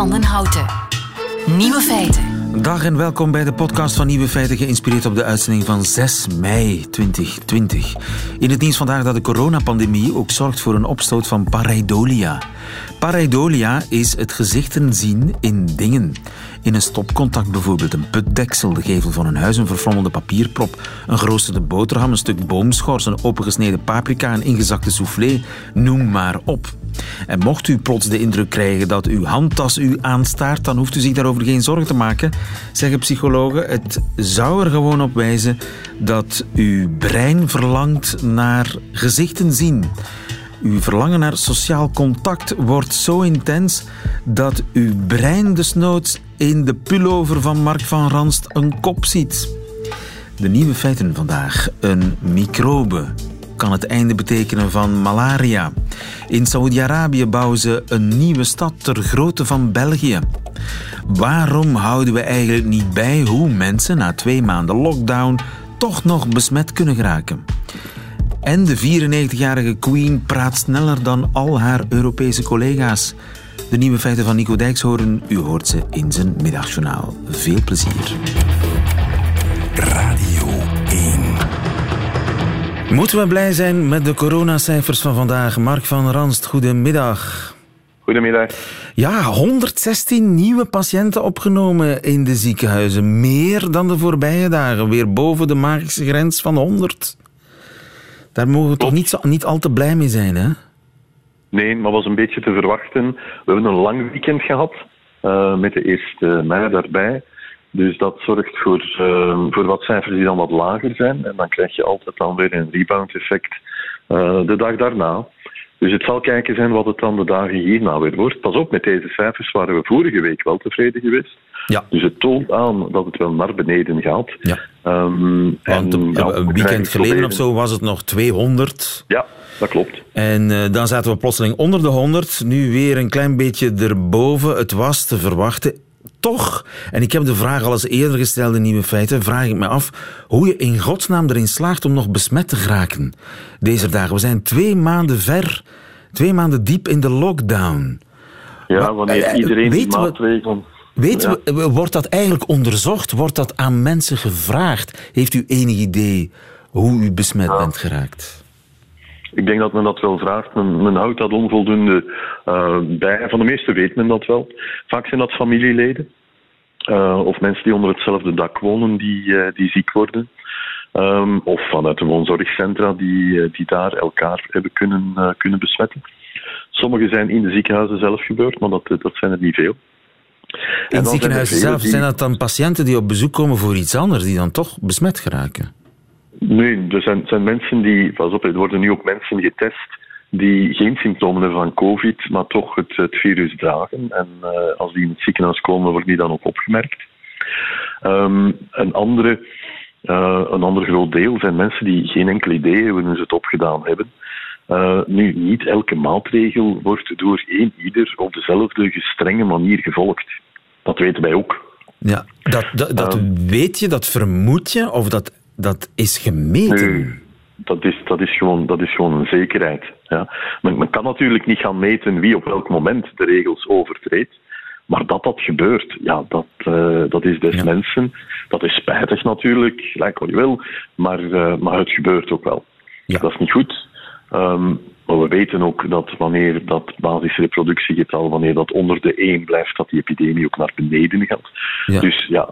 Van den Houten. Nieuwe feiten. Dag en welkom bij de podcast van Nieuwe Feiten, geïnspireerd op de uitzending van 6 mei 2020. In het nieuws vandaag dat de coronapandemie ook zorgt voor een opstoot van pareidolia. Pareidolia is het gezichten zien in dingen. In een stopcontact bijvoorbeeld, een putdeksel, de gevel van een huis, een verfrommelde papierprop, een geroosterde boterham, een stuk boomschors, een opengesneden paprika, een ingezakte soufflé, noem maar op. En mocht u plots de indruk krijgen dat uw handtas u aanstaart, dan hoeft u zich daarover geen zorgen te maken, zeggen psychologen. Het zou er gewoon op wijzen dat uw brein verlangt naar gezichten zien. Uw verlangen naar sociaal contact wordt zo intens dat uw brein desnoods in de pullover van Mark van Ranst een kop ziet. De nieuwe feiten vandaag. Een microbe kan het einde betekenen van malaria. In Saoedi-Arabië bouwen ze een nieuwe stad ter grootte van België. Waarom houden we eigenlijk niet bij hoe mensen na 2 maanden lockdown toch nog besmet kunnen geraken? En de 94-jarige Queen praat sneller dan al haar Europese collega's. De nieuwe feiten van Nico Dijkshoorn, u hoort ze in zijn middagjournaal. Veel plezier. Radio 1. Moeten we blij zijn met de coronacijfers van vandaag? Mark van Ranst, goedemiddag. Goedemiddag. Ja, 116 nieuwe patiënten opgenomen in de ziekenhuizen. Meer dan de voorbije dagen. Weer boven de magische grens van 100. Daar mogen we toch niet al te blij mee zijn, hè? Nee, maar was een beetje te verwachten. We hebben een lang weekend gehad, met de 1 mei daarbij. Dus dat zorgt voor wat cijfers die dan wat lager zijn. En dan krijg je altijd dan weer een rebound-effect de dag daarna. Dus het zal kijken zijn wat het dan de dagen hierna weer wordt. Pas op, met deze cijfers waren we vorige week wel tevreden geweest. Ja. Dus het toont aan dat het wel naar beneden gaat. Ja. Een weekend geleden of zo was het nog 200. Ja, dat klopt. En dan zaten we plotseling onder de 100. Nu weer een klein beetje erboven. Het was te verwachten. Toch, en ik heb de vraag al eens eerder gesteld in Nieuwe Feiten, vraag ik me af hoe je in godsnaam erin slaagt om nog besmet te geraken deze dagen. We zijn 2 maanden ver, 2 maanden diep in de lockdown. Ja, wanneer iedereen die maatregelen... Wordt dat eigenlijk onderzocht? Wordt dat aan mensen gevraagd? Heeft u enig idee hoe u besmet bent geraakt? Ik denk dat men dat wel vraagt. Men houdt dat onvoldoende bij. Van de meeste weet men dat wel. Vaak zijn dat familieleden. Of mensen die onder hetzelfde dak wonen die ziek worden. Of vanuit de woonzorgcentra die daar elkaar hebben kunnen besmetten. Sommige zijn in de ziekenhuizen zelf gebeurd, maar dat zijn er niet veel. In het ziekenhuis zelf, zijn dat dan patiënten die op bezoek komen voor iets anders, die dan toch besmet geraken? Nee, er zijn mensen die... Pas op, er worden nu ook mensen getest die geen symptomen hebben van COVID, maar toch het virus dragen. En als die in het ziekenhuis komen, wordt die dan ook opgemerkt. Een ander groot deel zijn mensen die geen enkel idee hebben hoe ze het opgedaan hebben. Nu, niet elke maatregel wordt door één ieder op dezelfde gestrenge manier gevolgd. Dat weten wij ook. Ja, dat weet je, dat vermoed je, of dat is gemeten? Nee, dat is gewoon een zekerheid. Ja. Men kan natuurlijk niet gaan meten wie op welk moment de regels overtreedt, maar dat gebeurt, ja, dat is des mensen. Dat is spijtig natuurlijk, lijkt wat je wil, maar het gebeurt ook wel. Ja. Dat is niet goed. Maar we weten ook dat wanneer dat basisreproductiegetal, wanneer dat onder de 1 blijft, dat die epidemie ook naar beneden gaat. Ja. Dus ja,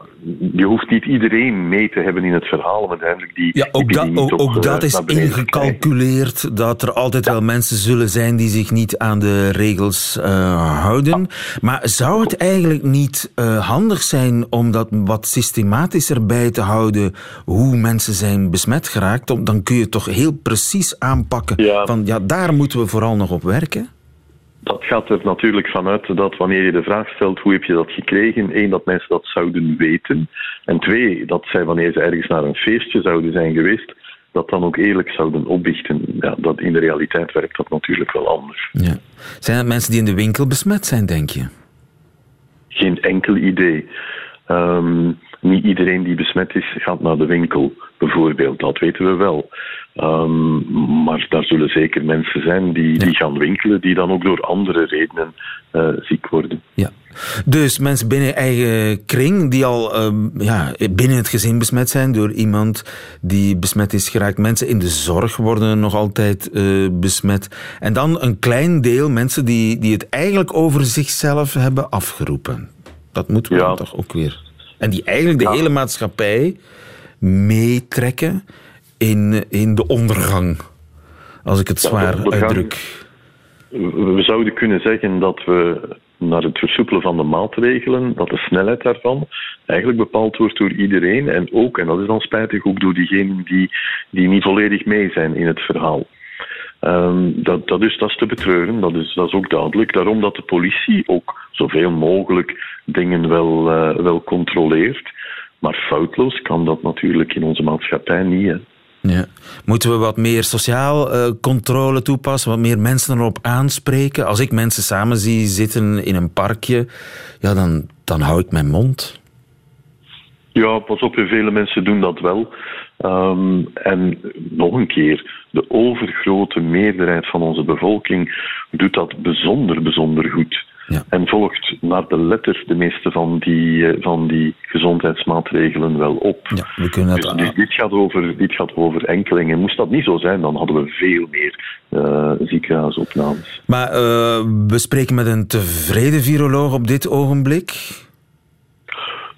je hoeft niet iedereen mee te hebben in het verhaal, want uiteindelijk die epidemie dat is ingecalculeerd, krijgt. Dat er altijd wel mensen zullen zijn die zich niet aan de regels houden. Ja. Maar zou het eigenlijk niet handig zijn om dat wat systematischer bij te houden hoe mensen zijn besmet geraakt? Dan kun je toch heel precies aanpakken van daar moeten we vooral nog op werken? Dat gaat er natuurlijk vanuit dat wanneer je de vraag stelt hoe heb je dat gekregen, 1, dat mensen dat zouden weten, en 2, dat zij wanneer ze ergens naar een feestje zouden zijn geweest, dat dan ook eerlijk zouden opbiechten. Ja, dat in de realiteit werkt dat natuurlijk wel anders. Ja. Zijn dat mensen die in de winkel besmet zijn, denk je? Geen enkel idee. Niet iedereen die besmet is, gaat naar de winkel, bijvoorbeeld. Dat weten we wel. Maar daar zullen zeker mensen zijn die gaan winkelen, die dan ook door andere redenen ziek worden. Ja. Dus mensen binnen eigen kring die al binnen het gezin besmet zijn door iemand die besmet is geraakt. Mensen in de zorg worden nog altijd besmet. En dan een klein deel mensen die het eigenlijk over zichzelf hebben afgeroepen. Dat moeten we toch ook weer. En die eigenlijk de hele maatschappij meetrekken in de ondergang. Als ik het zwaar uitdruk. We zouden kunnen zeggen dat we naar het versoepelen van de maatregelen, dat de snelheid daarvan eigenlijk bepaald wordt door iedereen en dat is dan spijtig, ook door diegenen die niet volledig mee zijn in het verhaal. Dat is te betreuren, dat is ook duidelijk. Daarom dat de politie ook zoveel mogelijk dingen wel controleert. Maar foutloos kan dat natuurlijk in onze maatschappij niet, hè. Ja. Moeten we wat meer sociaal controle toepassen, wat meer mensen erop aanspreken? Als ik mensen samen zie zitten in een parkje, dan hou ik mijn mond. Ja, pas op, vele mensen doen dat wel. En nog een keer, de overgrote meerderheid van onze bevolking doet dat bijzonder goed. Ja. En volgt naar de letter de meeste van die gezondheidsmaatregelen wel op. Ja, we kunnen dat dus dit gaat over enkelingen. Moest dat niet zo zijn, dan hadden we veel meer ziekenhuisopnames. Maar we spreken met een tevreden viroloog op dit ogenblik?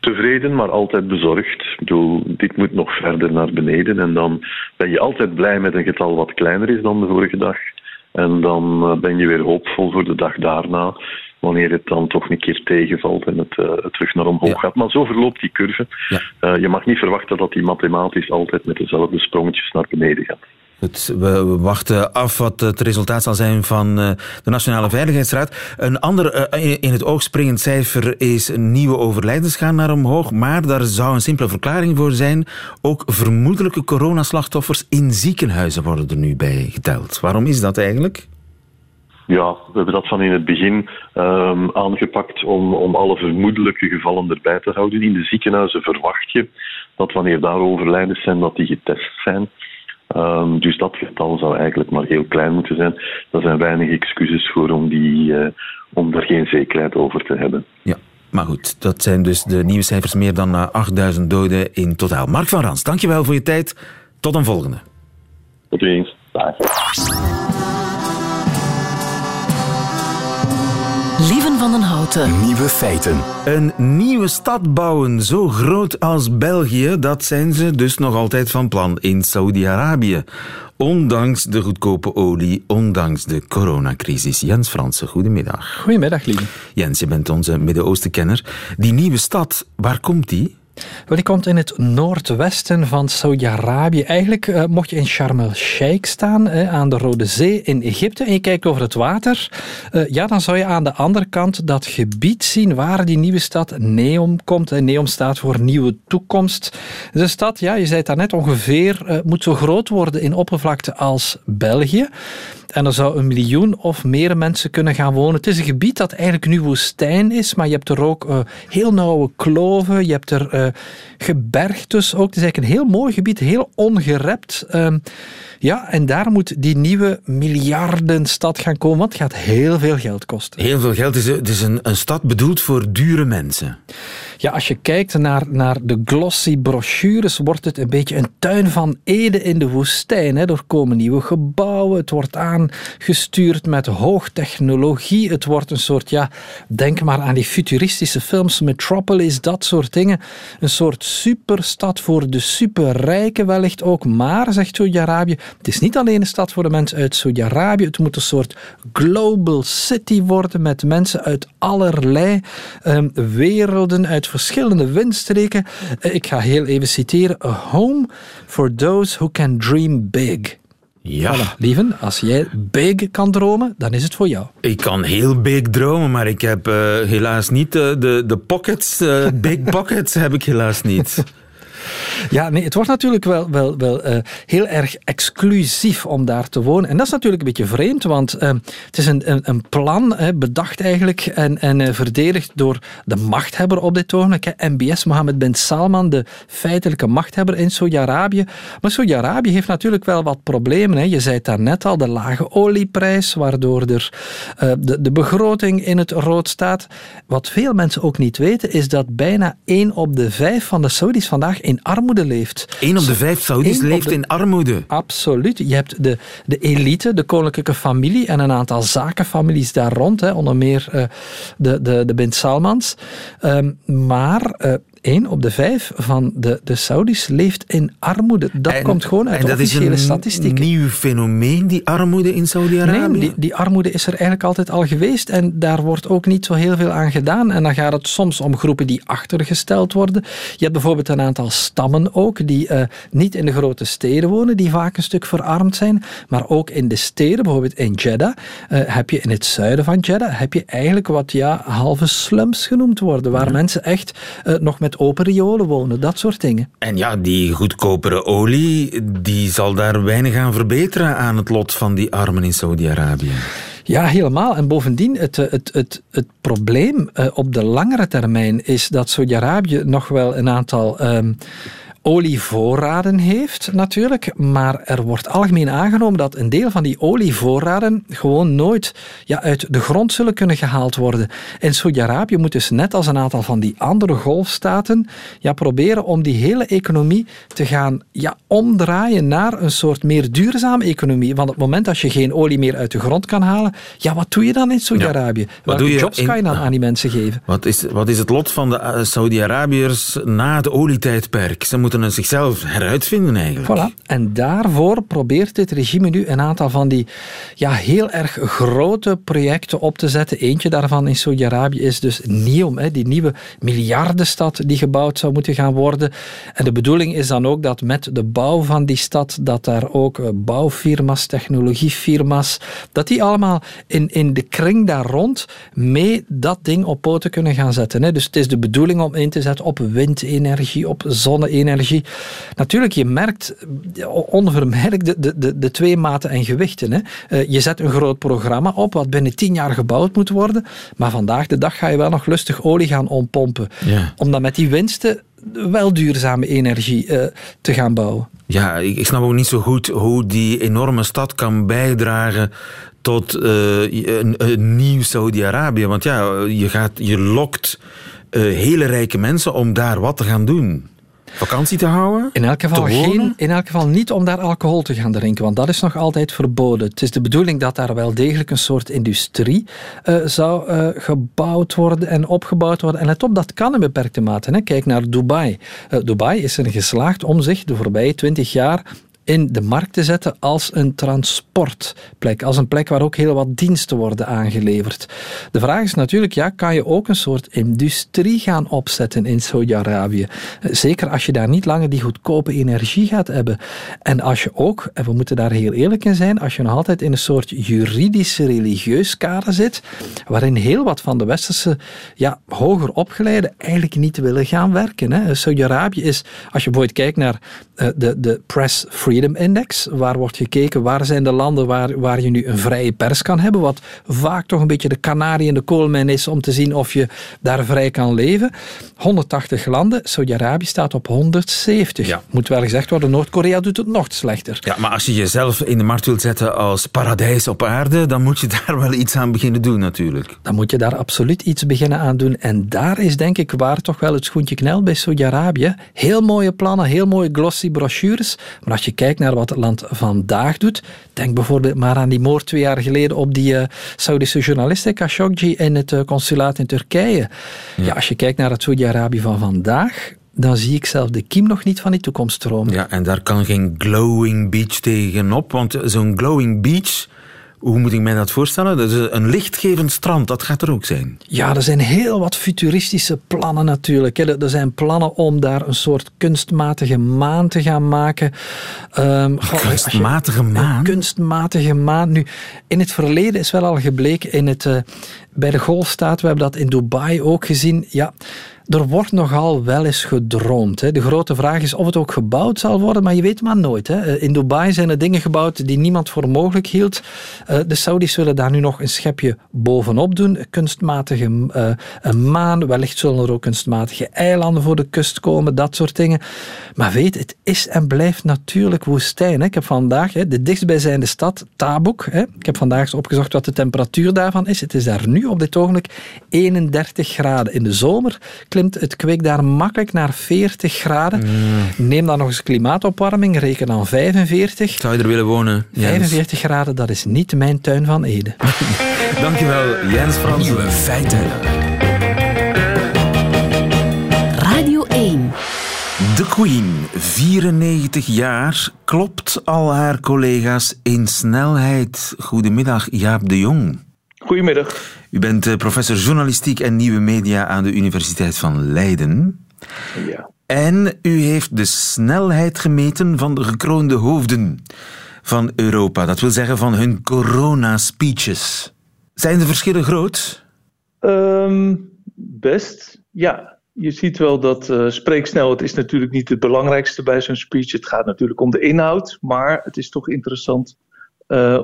Tevreden, maar altijd bezorgd. Ik bedoel, dit moet nog verder naar beneden. En dan ben je altijd blij met een getal wat kleiner is dan de vorige dag. En dan ben je weer hoopvol voor de dag daarna, wanneer het dan toch een keer tegenvalt en het terug naar omhoog gaat. Maar zo verloopt die curve. Ja. Je mag niet verwachten dat die mathematisch altijd met dezelfde sprongetjes naar beneden gaat. We wachten af wat het resultaat zal zijn van de Nationale Veiligheidsraad. Een ander in het oog springend cijfer is een nieuwe overlijdens gaan naar omhoog. Maar daar zou een simpele verklaring voor zijn. Ook vermoedelijke coronaslachtoffers in ziekenhuizen worden er nu bij geteld. Waarom is dat eigenlijk? Ja, we hebben dat van in het begin aangepakt om alle vermoedelijke gevallen erbij te houden. In de ziekenhuizen verwacht je dat wanneer daar overlijdens zijn, dat die getest zijn. Dus dat getal zou eigenlijk maar heel klein moeten zijn. Daar zijn weinig excuses voor om daar geen zekerheid over te hebben. Ja, maar goed, dat zijn dus de nieuwe cijfers, meer dan 8000 doden in totaal. Mark van Ranst, dankjewel voor je tijd. Tot een volgende. Tot ziens. Dag. Lieven van den Houten. Nieuwe feiten. Een nieuwe stad bouwen, zo groot als België, dat zijn ze dus nog altijd van plan in Saoedi-Arabië. Ondanks de goedkope olie, ondanks de coronacrisis. Jens Franssen, goedemiddag. Goedemiddag, Lieve. Jens, je bent onze Midden-Oostenkenner. Die nieuwe stad, waar komt die? Wel, die komt in het noordwesten van Saudi-Arabië. Eigenlijk mocht je in Sharm el-Sheikh staan, aan de Rode Zee in Egypte, en je kijkt over het water, dan zou je aan de andere kant dat gebied zien waar die nieuwe stad Neom komt. Neom staat voor nieuwe toekomst. De stad, je zei het daarnet, ongeveer moet zo groot worden in oppervlakte als België. En er zou 1 miljoen of meer mensen kunnen gaan wonen. Het is een gebied dat eigenlijk nu woestijn is, maar je hebt er ook heel nauwe kloven, je hebt er gebergtes ook. Het is eigenlijk een heel mooi gebied, heel ongerept. En daar moet die nieuwe miljardenstad gaan komen, want het gaat heel veel geld kosten. Heel veel geld. Het is een stad bedoeld voor dure mensen. Ja, als je kijkt naar de glossy brochures, wordt het een beetje een tuin van Eden in de woestijn. Hè. Er komen nieuwe gebouwen, het wordt aangestuurd met hoogtechnologie. Het wordt een soort, denk maar aan die futuristische films, Metropolis, dat soort dingen. Een soort superstad voor de superrijken wellicht ook. Maar, zegt Saudi-Arabië, het is niet alleen een stad voor de mensen uit Saudi-Arabië. Het moet een soort global city worden met mensen uit allerlei werelden, uit verschillende windstreken. Ik ga heel even citeren. A home for those who can dream big. Ja. Voilà, Lieven, als jij big kan dromen, dan is het voor jou. Ik kan heel big dromen, maar ik heb helaas niet de pockets. Big pockets heb ik helaas niet. Ja, nee, het wordt natuurlijk wel heel erg exclusief om daar te wonen. En dat is natuurlijk een beetje vreemd, want het is een plan, bedacht eigenlijk en verdedigd door de machthebber op dit ogenblik. MBS, Mohammed bin Salman, de feitelijke machthebber in Saudi-Arabië. Maar Saudi-Arabië heeft natuurlijk wel wat problemen. Hè. Je zei het daarnet al, de lage olieprijs, waardoor er de begroting in het rood staat. Wat veel mensen ook niet weten, is dat bijna 1 op de 5 van de Saudis vandaag in armoede leeft. 1 op de 5 Saudis leeft in armoede? Absoluut. Je hebt de elite, de koninklijke familie en een aantal zakenfamilies daar rond, hè, onder meer de Bin Salmans. Maar 1 op de 5 van de Saudis leeft in armoede. Dat komt gewoon uit de officiële statistieken. Dat is een nieuw fenomeen, die armoede in Saudi-Arabië? Nee, die armoede is er eigenlijk altijd al geweest en daar wordt ook niet zo heel veel aan gedaan. En dan gaat het soms om groepen die achtergesteld worden. Je hebt bijvoorbeeld een aantal stammen ook, die niet in de grote steden wonen, die vaak een stuk verarmd zijn. Maar ook in de steden, bijvoorbeeld in Jeddah, heb je in het zuiden van Jeddah, heb je eigenlijk wat halve slums genoemd worden, waar mensen echt nog met open riolen wonen, dat soort dingen. En ja, die goedkopere olie, die zal daar weinig aan verbeteren aan het lot van die armen in Saudi-Arabië. Ja, helemaal. En bovendien, het probleem op de langere termijn is dat Saudi-Arabië nog wel een aantal olievoorraden heeft, natuurlijk, maar er wordt algemeen aangenomen dat een deel van die olievoorraden gewoon nooit uit de grond zullen kunnen gehaald worden. En Saudi-Arabië moet dus net als een aantal van die andere golfstaten proberen om die hele economie te gaan omdraaien naar een soort meer duurzame economie. Want op het moment dat je geen olie meer uit de grond kan halen, wat doe je dan in Saudi-Arabië? Welke jobs kan je dan aan die mensen geven? Wat is het lot van de Saudi-Arabiërs na het olietijdperk? Ze moeten het zichzelf heruitvinden eigenlijk. Voilà. En daarvoor probeert dit regime nu een aantal van die heel erg grote projecten op te zetten. Eentje daarvan in Saudi-Arabië is dus Neom, die nieuwe miljardenstad die gebouwd zou moeten gaan worden. En de bedoeling is dan ook dat met de bouw van die stad, dat daar ook bouwfirma's, technologiefirma's, dat die allemaal in de kring daar rond mee dat ding op poten kunnen gaan zetten. Dus het is de bedoeling om in te zetten op windenergie, op zonne-energie. Natuurlijk, je merkt onvermijdelijk de twee maten en gewichten. Hè. Je zet een groot programma op wat binnen 10 jaar gebouwd moet worden, maar vandaag de dag ga je wel nog lustig olie gaan ompompen. Ja. Om dan met die winsten wel duurzame energie te gaan bouwen. Ja, ik snap ook niet zo goed hoe die enorme stad kan bijdragen tot een nieuw Saudi-Arabië. Want je lokt hele rijke mensen om daar wat te gaan doen. Vakantie te houden? In elk geval niet om daar alcohol te gaan drinken, want dat is nog altijd verboden. Het is de bedoeling dat daar wel degelijk een soort industrie zou gebouwd worden en opgebouwd worden. En let op, dat kan in beperkte mate. Hè. Kijk naar Dubai. Dubai is erin geslaagd om zich de voorbije 20 jaar in de markt te zetten als een transportplek. Als een plek waar ook heel wat diensten worden aangeleverd. De vraag is natuurlijk, kan je ook een soort industrie gaan opzetten in Saudi-Arabië? Zeker als je daar niet langer die goedkope energie gaat hebben. En als je ook, en we moeten daar heel eerlijk in zijn, als je nog altijd in een soort juridisch religieus kader zit, waarin heel wat van de westerse hoger opgeleiden eigenlijk niet willen gaan werken. Saudi-Arabië is, als je bijvoorbeeld kijkt naar de Press Freedom Index, waar wordt gekeken waar zijn de landen waar je nu een vrije pers kan hebben, wat vaak toch een beetje de kanarie in de koolmijn is om te zien of je daar vrij kan leven. 180 landen, Saudi-Arabië staat op 170. Ja. Moet wel gezegd worden, Noord-Korea doet het nog slechter. Ja, maar als je jezelf in de markt wilt zetten als paradijs op aarde, dan moet je daar wel iets aan beginnen doen natuurlijk. Dan moet je daar absoluut iets beginnen aan doen. En daar is denk ik waar toch wel het schoentje knelt bij Saudi-Arabië. Heel mooie plannen, heel mooie glossy brochures, maar als je kijkt naar wat het land vandaag doet, denk bijvoorbeeld maar aan die moord 2 jaar geleden op die Saudische journaliste Khashoggi in het consulaat in Turkije. Ja, als je kijkt naar het Saudi-Arabië van vandaag, dan zie ik zelf de kiem nog niet van die toekomst dromen. Ja, en daar kan geen glowing beach tegenop, want zo'n glowing beach, hoe moet ik mij dat voorstellen? Dat is een lichtgevend strand, dat gaat er ook zijn. Ja, er zijn heel wat futuristische plannen natuurlijk. Er zijn plannen om daar een soort kunstmatige maan te gaan maken. Kunstmatige maan? Een kunstmatige maan. Nu, in het verleden is wel al gebleken, bij de golfstaat, we hebben dat in Dubai ook gezien, er wordt nogal wel eens gedroomd. Hè. De grote vraag is of het ook gebouwd zal worden, maar je weet maar nooit. Hè. In Dubai zijn er dingen gebouwd die niemand voor mogelijk hield. De Saudis willen daar nu nog een schepje bovenop doen. Kunstmatige maan, wellicht zullen er ook kunstmatige eilanden voor de kust komen, dat soort dingen. Maar weet, het is en blijft natuurlijk woestijn. Hè. Ik heb vandaag de dichtstbijzijnde stad, Tabuk. Hè. Ik heb vandaag eens opgezocht wat de temperatuur daarvan is. Het is daar nu op dit ogenblik 31 graden. In de zomer klimt het kweek daar makkelijk naar 40 graden. Mm. Neem dan nog eens klimaatopwarming, reken dan 45. Zou je er willen wonen? Yes. 45 graden, dat is niet mijn tuin van Ede. Dankjewel, Jens Franssen. Nieuwe feiten. Radio 1. De Queen, 94 jaar, klopt al haar collega's in snelheid. Goedemiddag, Jaap de Jong. Goedemiddag. U bent professor journalistiek en nieuwe media aan de Universiteit van Leiden. Ja. En u heeft de snelheid gemeten van de gekroonde hoofden van Europa. Dat wil zeggen van hun corona-speeches. Zijn de verschillen groot? Best, ja. Je ziet wel dat spreeksnelheid is natuurlijk niet het belangrijkste bij zo'n speech. Het gaat natuurlijk om de inhoud, maar het is toch interessant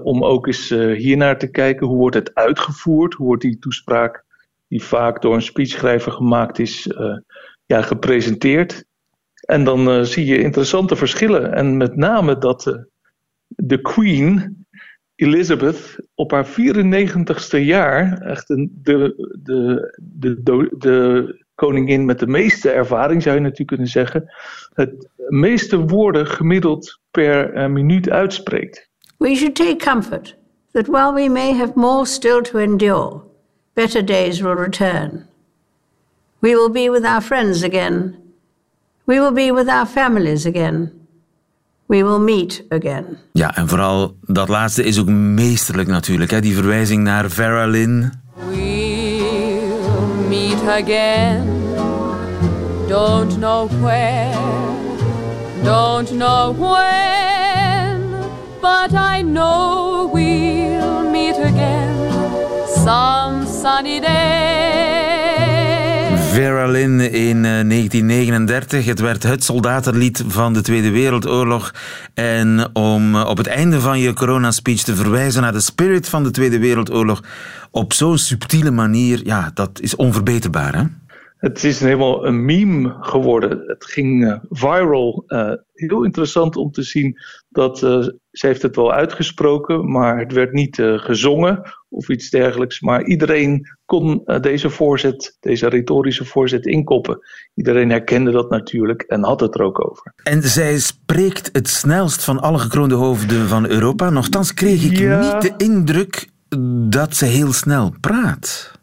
om ook eens hiernaar te kijken. Hoe wordt het uitgevoerd? Hoe wordt die toespraak die vaak door een speechschrijver gemaakt is gepresenteerd? En dan zie je interessante verschillen. En met name dat de Queen, Elizabeth, op haar 94ste jaar echt de koningin met de meeste ervaring, zou je natuurlijk kunnen zeggen, het meeste woorden gemiddeld per minuut uitspreekt. We should take comfort that while we may have more still to endure, better days will return. We will be with our friends again. We will be with our families again. We will meet again. Ja, en vooral dat laatste is ook meesterlijk natuurlijk, hè? Die verwijzing naar Vera Lynn. We'll meet again. Don't know where. Don't know when. But I know we'll meet again. Some sunny day. Vera Lynn in 1939. Het werd het soldatenlied van de Tweede Wereldoorlog. En om op het einde van je corona-speech te verwijzen naar de spirit van de Tweede Wereldoorlog op zo'n subtiele manier, ja, dat is onverbeterbaar, hè? Het is helemaal een meme geworden. Het ging viral. Heel interessant om te zien dat ze heeft het wel uitgesproken, maar het werd niet gezongen of iets dergelijks. Maar iedereen kon deze retorische voorzet inkoppen. Iedereen herkende dat natuurlijk en had het er ook over. En zij spreekt het snelst van alle gekroonde hoofden van Europa. Nochtans kreeg ik niet de indruk dat ze heel snel praat.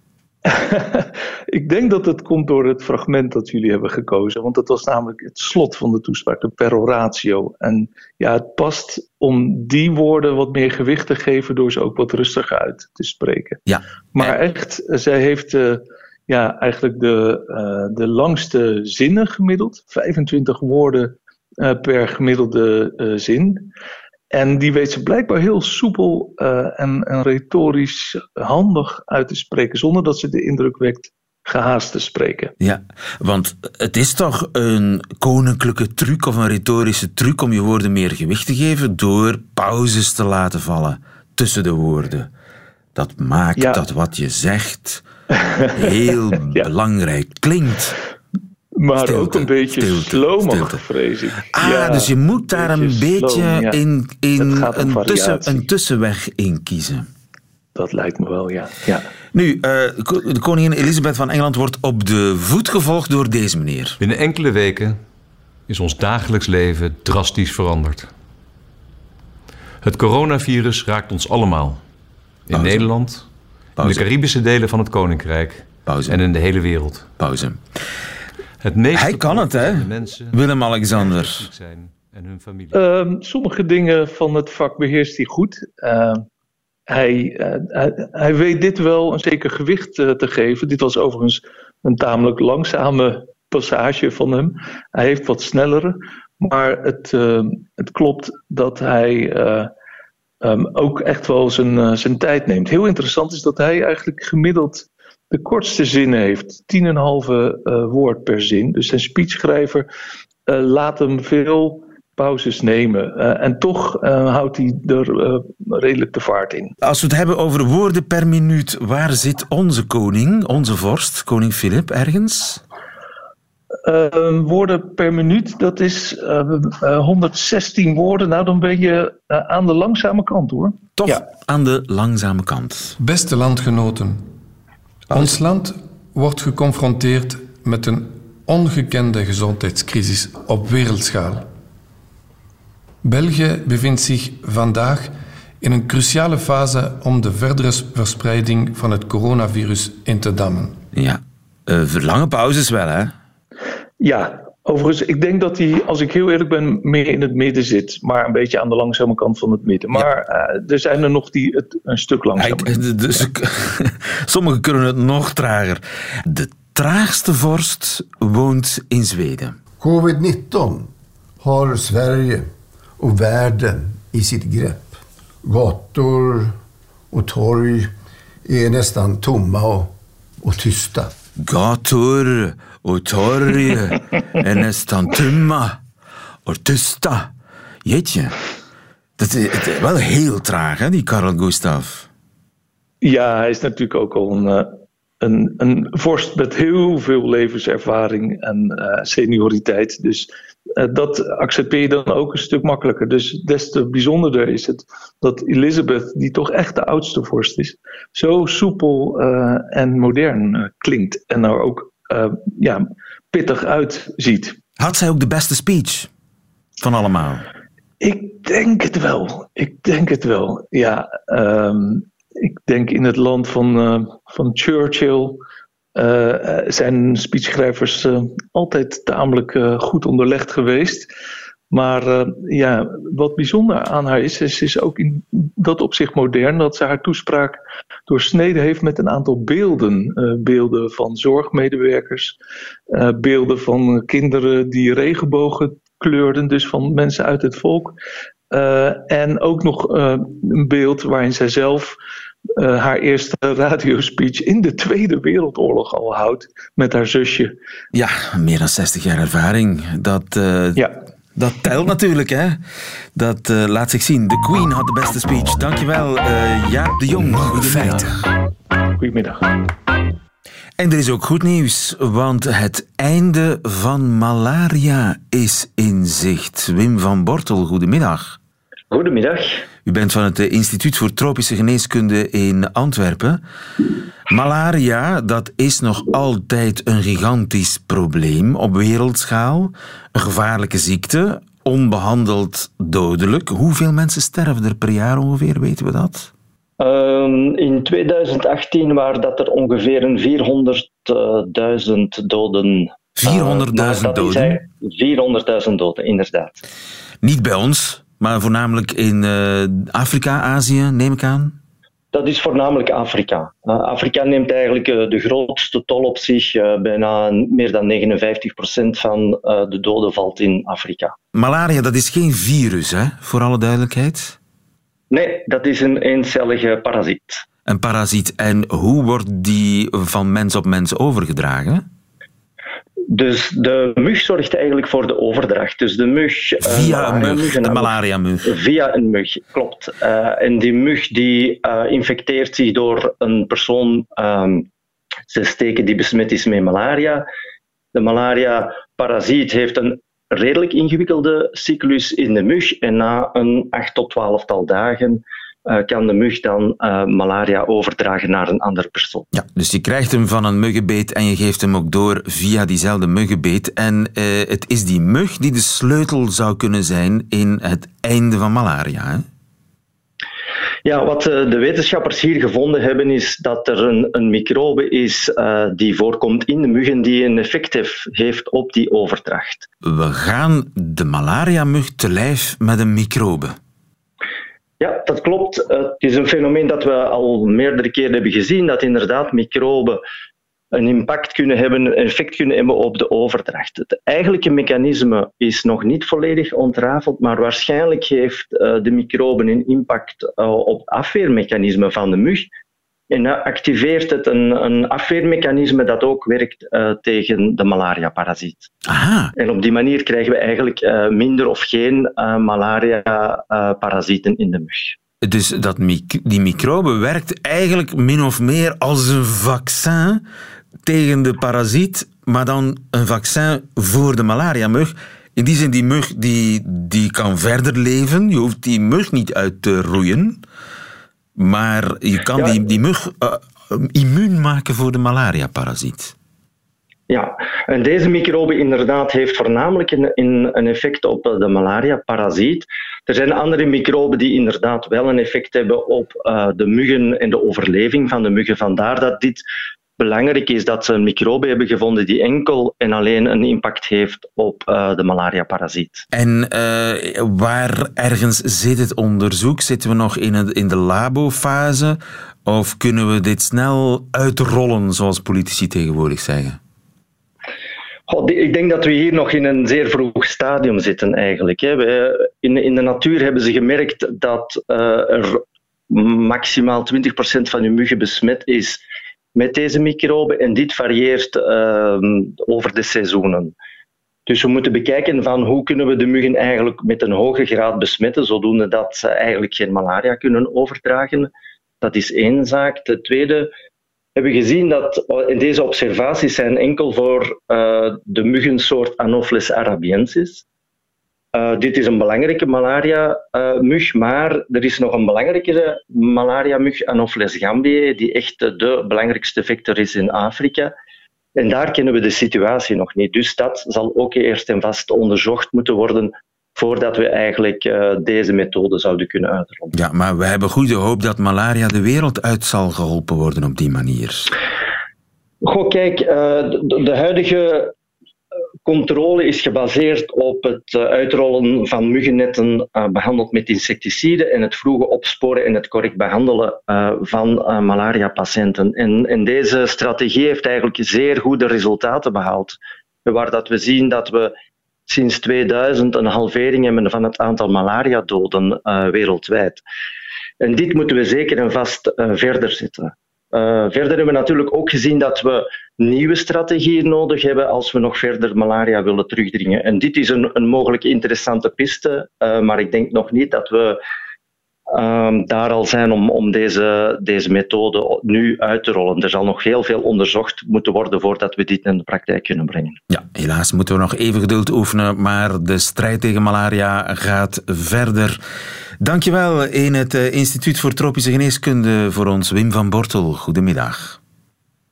Ik denk dat het komt door het fragment dat jullie hebben gekozen. Want dat was namelijk het slot van de toespraak, de peroratio. En ja, het past om die woorden wat meer gewicht te geven door ze ook wat rustiger uit te spreken. Ja. Maar echt, zij heeft eigenlijk de langste zinnen gemiddeld. 25 woorden per gemiddelde zin. En die weet ze blijkbaar heel soepel en retorisch handig uit te spreken, zonder dat ze de indruk wekt gehaast te spreken. Ja, want het is toch een koninklijke truc of een retorische truc om je woorden meer gewicht te geven door pauzes te laten vallen tussen de woorden. Dat maakt dat wat je zegt heel belangrijk klinkt. Maar stilte, ook een beetje slomig, vrees ik. Dus je moet daar een tussenweg in kiezen. Dat lijkt me wel, ja. Nu, de koningin Elizabeth van Engeland wordt op de voet gevolgd door deze meneer. Binnen enkele weken is ons dagelijks leven drastisch veranderd. Het coronavirus raakt ons allemaal. In Pauze. Nederland, Pauze. In de Caribische delen van het Koninkrijk Pauze. En in de hele wereld. Pauze. Hij kan het, hè? Willem-Alexander. Sommige dingen van het vak beheerst hij goed. Hij weet dit wel een zeker gewicht te geven. Dit was overigens een tamelijk langzame passage van hem. Hij heeft wat snellere. Maar het klopt dat hij ook echt wel zijn tijd neemt. Heel interessant is dat hij eigenlijk gemiddeld De kortste zinnen heeft, 10,5 woord per zin. Dus zijn speechschrijver laat hem veel pauzes nemen. En toch houdt hij er redelijk de vaart in. Als we het hebben over woorden per minuut, waar zit onze koning, onze vorst, koning Filip, ergens? Woorden per minuut, dat is 116 woorden. Nou, dan ben je aan de langzame kant, hoor. Toch ja. Aan de langzame kant. Beste landgenoten, ons land wordt geconfronteerd met een ongekende gezondheidscrisis op wereldschaal. België bevindt zich vandaag in een cruciale fase om de verdere verspreiding van het coronavirus in te dammen. Ja, lange pauzes wel, hè? Ja, overigens, ik denk dat hij, als ik heel eerlijk ben, meer in het midden zit. Maar een beetje aan de langzame kant van het midden. Maar ja. Er zijn er nog die het een stuk langzamer doen. Dus, ja. Sommigen kunnen het nog trager. De traagste vorst woont in Zweden. Covid-19 har Sverige och världen i sitt grepp. Gator och torg är nästan tomma och tysta. Gator och torg är nästan tomma och tysta. Jeetje, het is wel heel traag, hè, die Carl Gustaf. Ja, hij is natuurlijk ook al een vorst met heel veel levenservaring en senioriteit. Dus dat accepteer je dan ook een stuk makkelijker. Dus des te bijzonderder is het dat Elizabeth, die toch echt de oudste vorst is, zo soepel en modern klinkt. En er ook pittig uitziet. Had zij ook de beste speech van allemaal? Ik denk het wel. Ja, ik denk in het land van Churchill zijn speechschrijvers altijd tamelijk goed onderlegd geweest. Maar wat bijzonder aan haar is, is ook in dat opzicht modern, dat ze haar toespraak doorsneden heeft met een aantal beelden. Beelden van zorgmedewerkers, beelden van kinderen die regenbogen kleurden, dus van mensen uit het volk. En ook nog een beeld waarin zij zelf haar eerste radiospeech in de Tweede Wereldoorlog al houdt met haar zusje. Ja, meer dan 60 jaar ervaring. Dat telt natuurlijk, hè. Dat laat zich zien. De Queen had de beste speech. Dankjewel, Jaap de Jong. Goedemiddag. En er is ook goed nieuws, want het einde van malaria is in zicht. Wim van Bortel, goedemiddag. Goedemiddag. U bent van het Instituut voor Tropische Geneeskunde in Antwerpen. Malaria, dat is nog altijd een gigantisch probleem op wereldschaal. Een gevaarlijke ziekte, onbehandeld dodelijk. Hoeveel mensen sterven er per jaar ongeveer, weten we dat? In 2018 waren dat er ongeveer 400.000 doden. 400.000 doden? 400.000 doden, inderdaad. Niet bij ons, maar voornamelijk in Afrika, Azië, neem ik aan? Dat is voornamelijk Afrika. Afrika neemt eigenlijk de grootste tol op zich. Bijna meer dan 59% van de doden valt in Afrika. Malaria, dat is geen virus, hè? Voor alle duidelijkheid. Nee, dat is een eencellige parasiet. Een parasiet. En hoe wordt die van mens op mens overgedragen? Dus de mug zorgt eigenlijk voor de overdracht. Dus de mug... Via een mug, de malaria-mug. Via een mug, klopt. En die mug die infecteert zich door een persoon te steken die besmet is met malaria. De malaria-parasiet heeft een redelijk ingewikkelde cyclus in de mug en na een 8 tot 12-tal dagen kan de mug dan malaria overdragen naar een andere persoon. Ja, dus je krijgt hem van een muggenbeet en je geeft hem ook door via diezelfde muggenbeet en het is die mug die de sleutel zou kunnen zijn in het einde van malaria, hè? Ja, wat de wetenschappers hier gevonden hebben is dat er een microbe is die voorkomt in de muggen die een effect heeft op die overdracht. We gaan de malaria-mug te lijf met een microbe. Ja, dat klopt. Het is een fenomeen dat we al meerdere keren hebben gezien, dat inderdaad microben een impact kunnen hebben, een effect kunnen hebben op de overdracht. Het eigenlijke mechanisme is nog niet volledig ontrafeld, maar waarschijnlijk heeft de microben een impact op het afweermechanisme van de mug en activeert het een afweermechanisme dat ook werkt tegen de malaria-parasiet. Aha. En op die manier krijgen we eigenlijk minder of geen malaria-parasieten in de mug. Dus dat die microbe werkt eigenlijk min of meer als een vaccin tegen de parasiet, maar dan een vaccin voor de malaria-mug. In die zin, die mug die kan verder leven. Je hoeft die mug niet uit te roeien. Maar je kan die mug immuun maken voor de malaria-parasiet. Ja, en deze microbe inderdaad heeft voornamelijk een effect op de malaria-parasiet. Er zijn andere microben die inderdaad wel een effect hebben op de muggen en de overleving van de muggen. Vandaar dat dit belangrijk is dat ze een microbe hebben gevonden die enkel en alleen een impact heeft op de malaria-parasiet. En waar ergens zit het onderzoek? Zitten we nog in de labofase? Of kunnen we dit snel uitrollen, zoals politici tegenwoordig zeggen? Ik denk dat we hier nog in een zeer vroeg stadium zitten eigenlijk. In de natuur hebben ze gemerkt dat er maximaal 20% van de muggen besmet is met deze microben, en dit varieert over de seizoenen. Dus we moeten bekijken van hoe kunnen we de muggen eigenlijk met een hoge graad besmetten, zodoende dat ze eigenlijk geen malaria kunnen overdragen. Dat is één zaak. De tweede, we hebben gezien dat deze observaties zijn enkel voor de muggensoort Anopheles arabiensis. Dit is een belangrijke malaria-mug, maar er is nog een belangrijkere malaria-mug, Anopheles gambiae, die echt de belangrijkste vector is in Afrika. En daar kennen we de situatie nog niet. Dus dat zal ook eerst en vast onderzocht moeten worden voordat we eigenlijk deze methode zouden kunnen uitrollen. Ja, maar we hebben goede hoop dat malaria de wereld uit zal geholpen worden op die manier. Goh, kijk, de huidige controle is gebaseerd op het uitrollen van muggennetten behandeld met insecticiden en het vroege opsporen en het correct behandelen van malaria-patiënten. En deze strategie heeft eigenlijk zeer goede resultaten behaald. Waar dat we zien dat we sinds 2000 een halvering hebben van het aantal malaria-doden wereldwijd. En dit moeten we zeker en vast verder zetten. Verder hebben we natuurlijk ook gezien dat we nieuwe strategieën nodig hebben als we nog verder malaria willen terugdringen. En dit is een mogelijk interessante piste, maar ik denk nog niet dat we daar al zijn om deze methode nu uit te rollen. Er zal nog heel veel onderzocht moeten worden voordat we dit in de praktijk kunnen brengen. Ja, helaas moeten we nog even geduld oefenen, maar de strijd tegen malaria gaat verder. Dankjewel in het Instituut voor Tropische Geneeskunde voor ons, Wim van Bortel. Goedemiddag.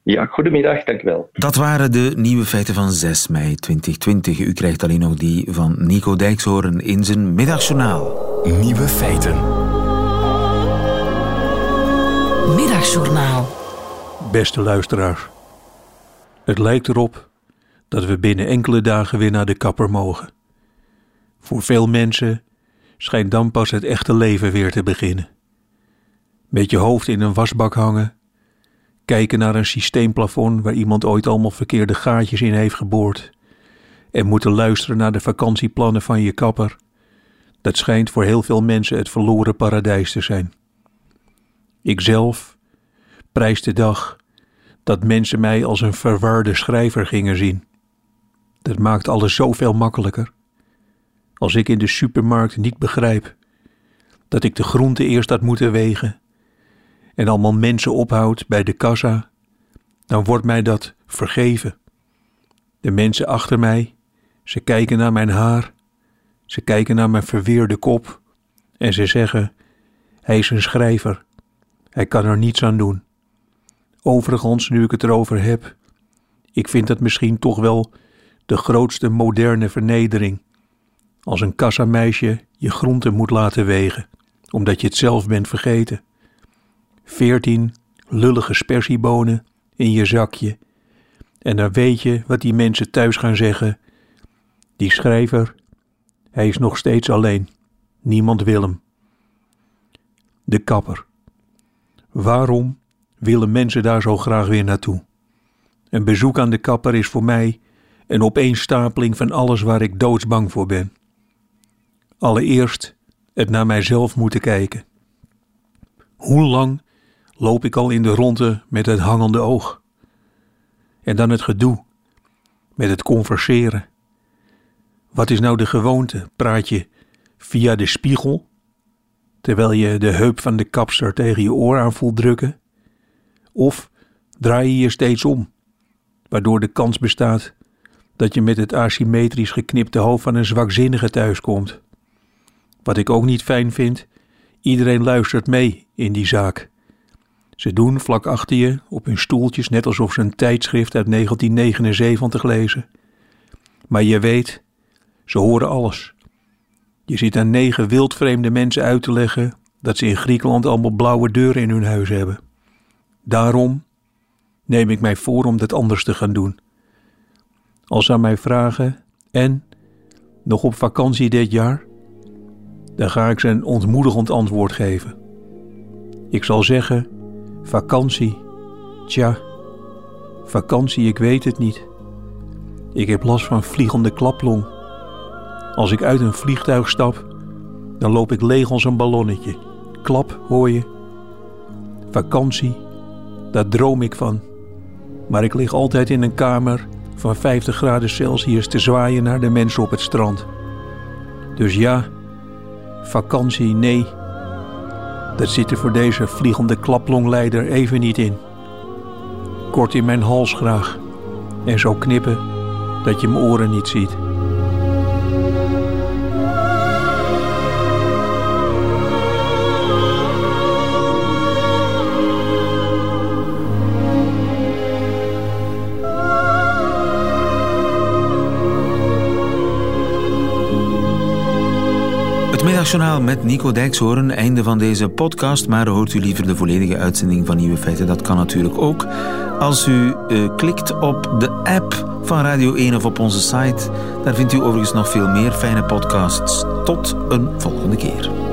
Ja, goedemiddag, dankjewel. Dat waren de nieuwe feiten van 6 mei 2020. U krijgt alleen nog die van Nico Dijkshoorn in zijn middagjournaal. Nieuwe feiten. Middagjournaal. Beste luisteraars, het lijkt erop dat we binnen enkele dagen weer naar de kapper mogen. Voor veel mensen schijnt dan pas het echte leven weer te beginnen. Met je hoofd in een wasbak hangen, kijken naar een systeemplafond waar iemand ooit allemaal verkeerde gaatjes in heeft geboord en moeten luisteren naar de vakantieplannen van je kapper. Dat schijnt voor heel veel mensen het verloren paradijs te zijn. Ikzelf prijs de dag dat mensen mij als een verwarde schrijver gingen zien. Dat maakt alles zoveel makkelijker. Als ik in de supermarkt niet begrijp dat ik de groenten eerst had moeten wegen en allemaal mensen ophoud bij de kassa, dan wordt mij dat vergeven. De mensen achter mij, ze kijken naar mijn haar, ze kijken naar mijn verweerde kop en ze zeggen: hij is een schrijver, hij kan er niets aan doen. Overigens, nu ik het erover heb, ik vind dat misschien toch wel de grootste moderne vernedering, als een kassameisje je groenten moet laten wegen, omdat je het zelf bent vergeten. 14 lullige spersiebonen in je zakje. En dan weet je wat die mensen thuis gaan zeggen. Die schrijver, hij is nog steeds alleen. Niemand wil hem. De kapper. Waarom willen mensen daar zo graag weer naartoe? Een bezoek aan de kapper is voor mij een opeenstapeling van alles waar ik doodsbang voor ben. Allereerst het naar mijzelf moeten kijken. Hoe lang loop ik al in de ronde met het hangende oog. En dan het gedoe, met het converseren. Wat is nou de gewoonte? Praat je via de spiegel, terwijl je de heup van de kapster tegen je oor aan voelt drukken? Of draai je je steeds om, waardoor de kans bestaat dat je met het asymmetrisch geknipte hoofd van een zwakzinnige thuiskomt. Wat ik ook niet fijn vind, iedereen luistert mee in die zaak. Ze doen vlak achter je op hun stoeltjes net alsof ze een tijdschrift uit 1979 lezen. Maar je weet, ze horen alles. Je zit aan 9 wildvreemde mensen uit te leggen dat ze in Griekenland allemaal blauwe deuren in hun huis hebben. Daarom neem ik mij voor om dat anders te gaan doen. Als ze aan mij vragen, en nog op vakantie dit jaar, dan ga ik ze een ontmoedigend antwoord geven. Ik zal zeggen, vakantie, tja, vakantie, ik weet het niet. Ik heb last van vliegende klaplong. Als ik uit een vliegtuig stap, dan loop ik leeg als een ballonnetje. Klap, hoor je? Vakantie, daar droom ik van. Maar ik lig altijd in een kamer van 50 graden Celsius te zwaaien naar de mensen op het strand. Dus ja, vakantie, nee. Dat zit er voor deze vliegende klaplongleider even niet in. Kort in mijn hals graag. En zo knippen dat je mijn oren niet ziet. Nationaal met Nico Dijkshoorn, einde van deze podcast, maar hoort u liever de volledige uitzending van Nieuwe Feiten? Dat kan natuurlijk ook als u klikt op de app van Radio 1 of op onze site. Daar vindt u overigens nog veel meer fijne podcasts. Tot een volgende keer.